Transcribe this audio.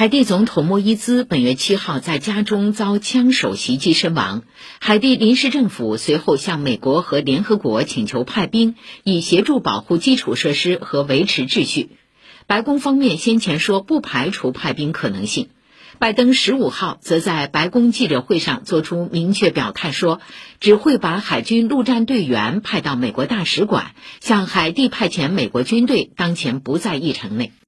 海地总统莫伊兹本月7号在家中遭枪手袭击身亡，海地临时政府随后向美国和联合国请求派兵，以协助保护基础设施和维持秩序。白宫方面先前说不排除派兵可能性。拜登15号则在白宫记者会上做出明确表态说，只会把海军陆战队员派到美国大使馆，向海地派遣美国军队当前不在议程内。